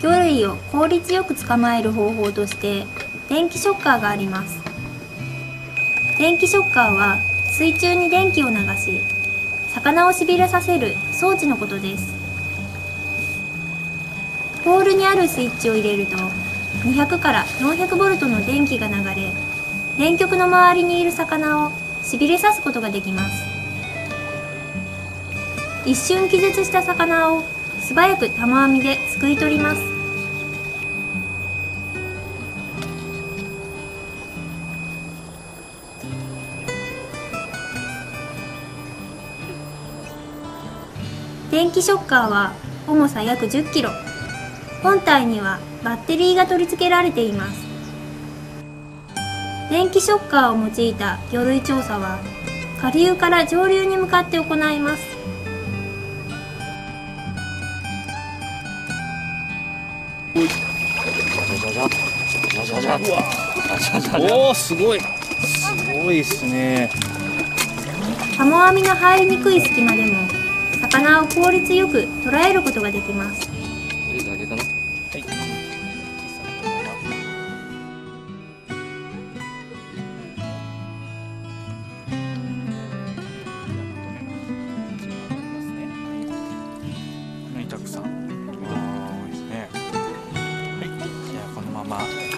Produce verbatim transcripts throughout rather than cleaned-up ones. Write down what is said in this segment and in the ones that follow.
魚類を効率よく捕まえる方法として電気ショッカーがあります。電気ショッカーは水中に電気を流し、魚をしびれさせる装置のことです。ポールにあるスイッチを入れるとにひゃくからよんひゃくボルトの電気が流れ、電極の周りにいる魚をしびれさすことができます。一瞬気絶した魚を素早く玉網ですくい取ります。電気ショッカーは重さ約じゅっキロ。本体にはバッテリーが取り付けられています。電気ショッカーを用いた魚類調査は下流から上流に向かって行います。おー、すごい、すごいですね。カモ網の入りにくい隙間でも魚を効率よく捕らえることができます。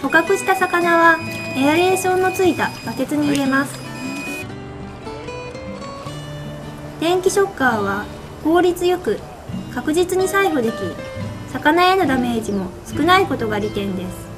捕獲した魚はエアレーションのついたバケツに入れます。電気ショッカーは効率よく確実に採捕でき、魚へのダメージも少ないことが利点です。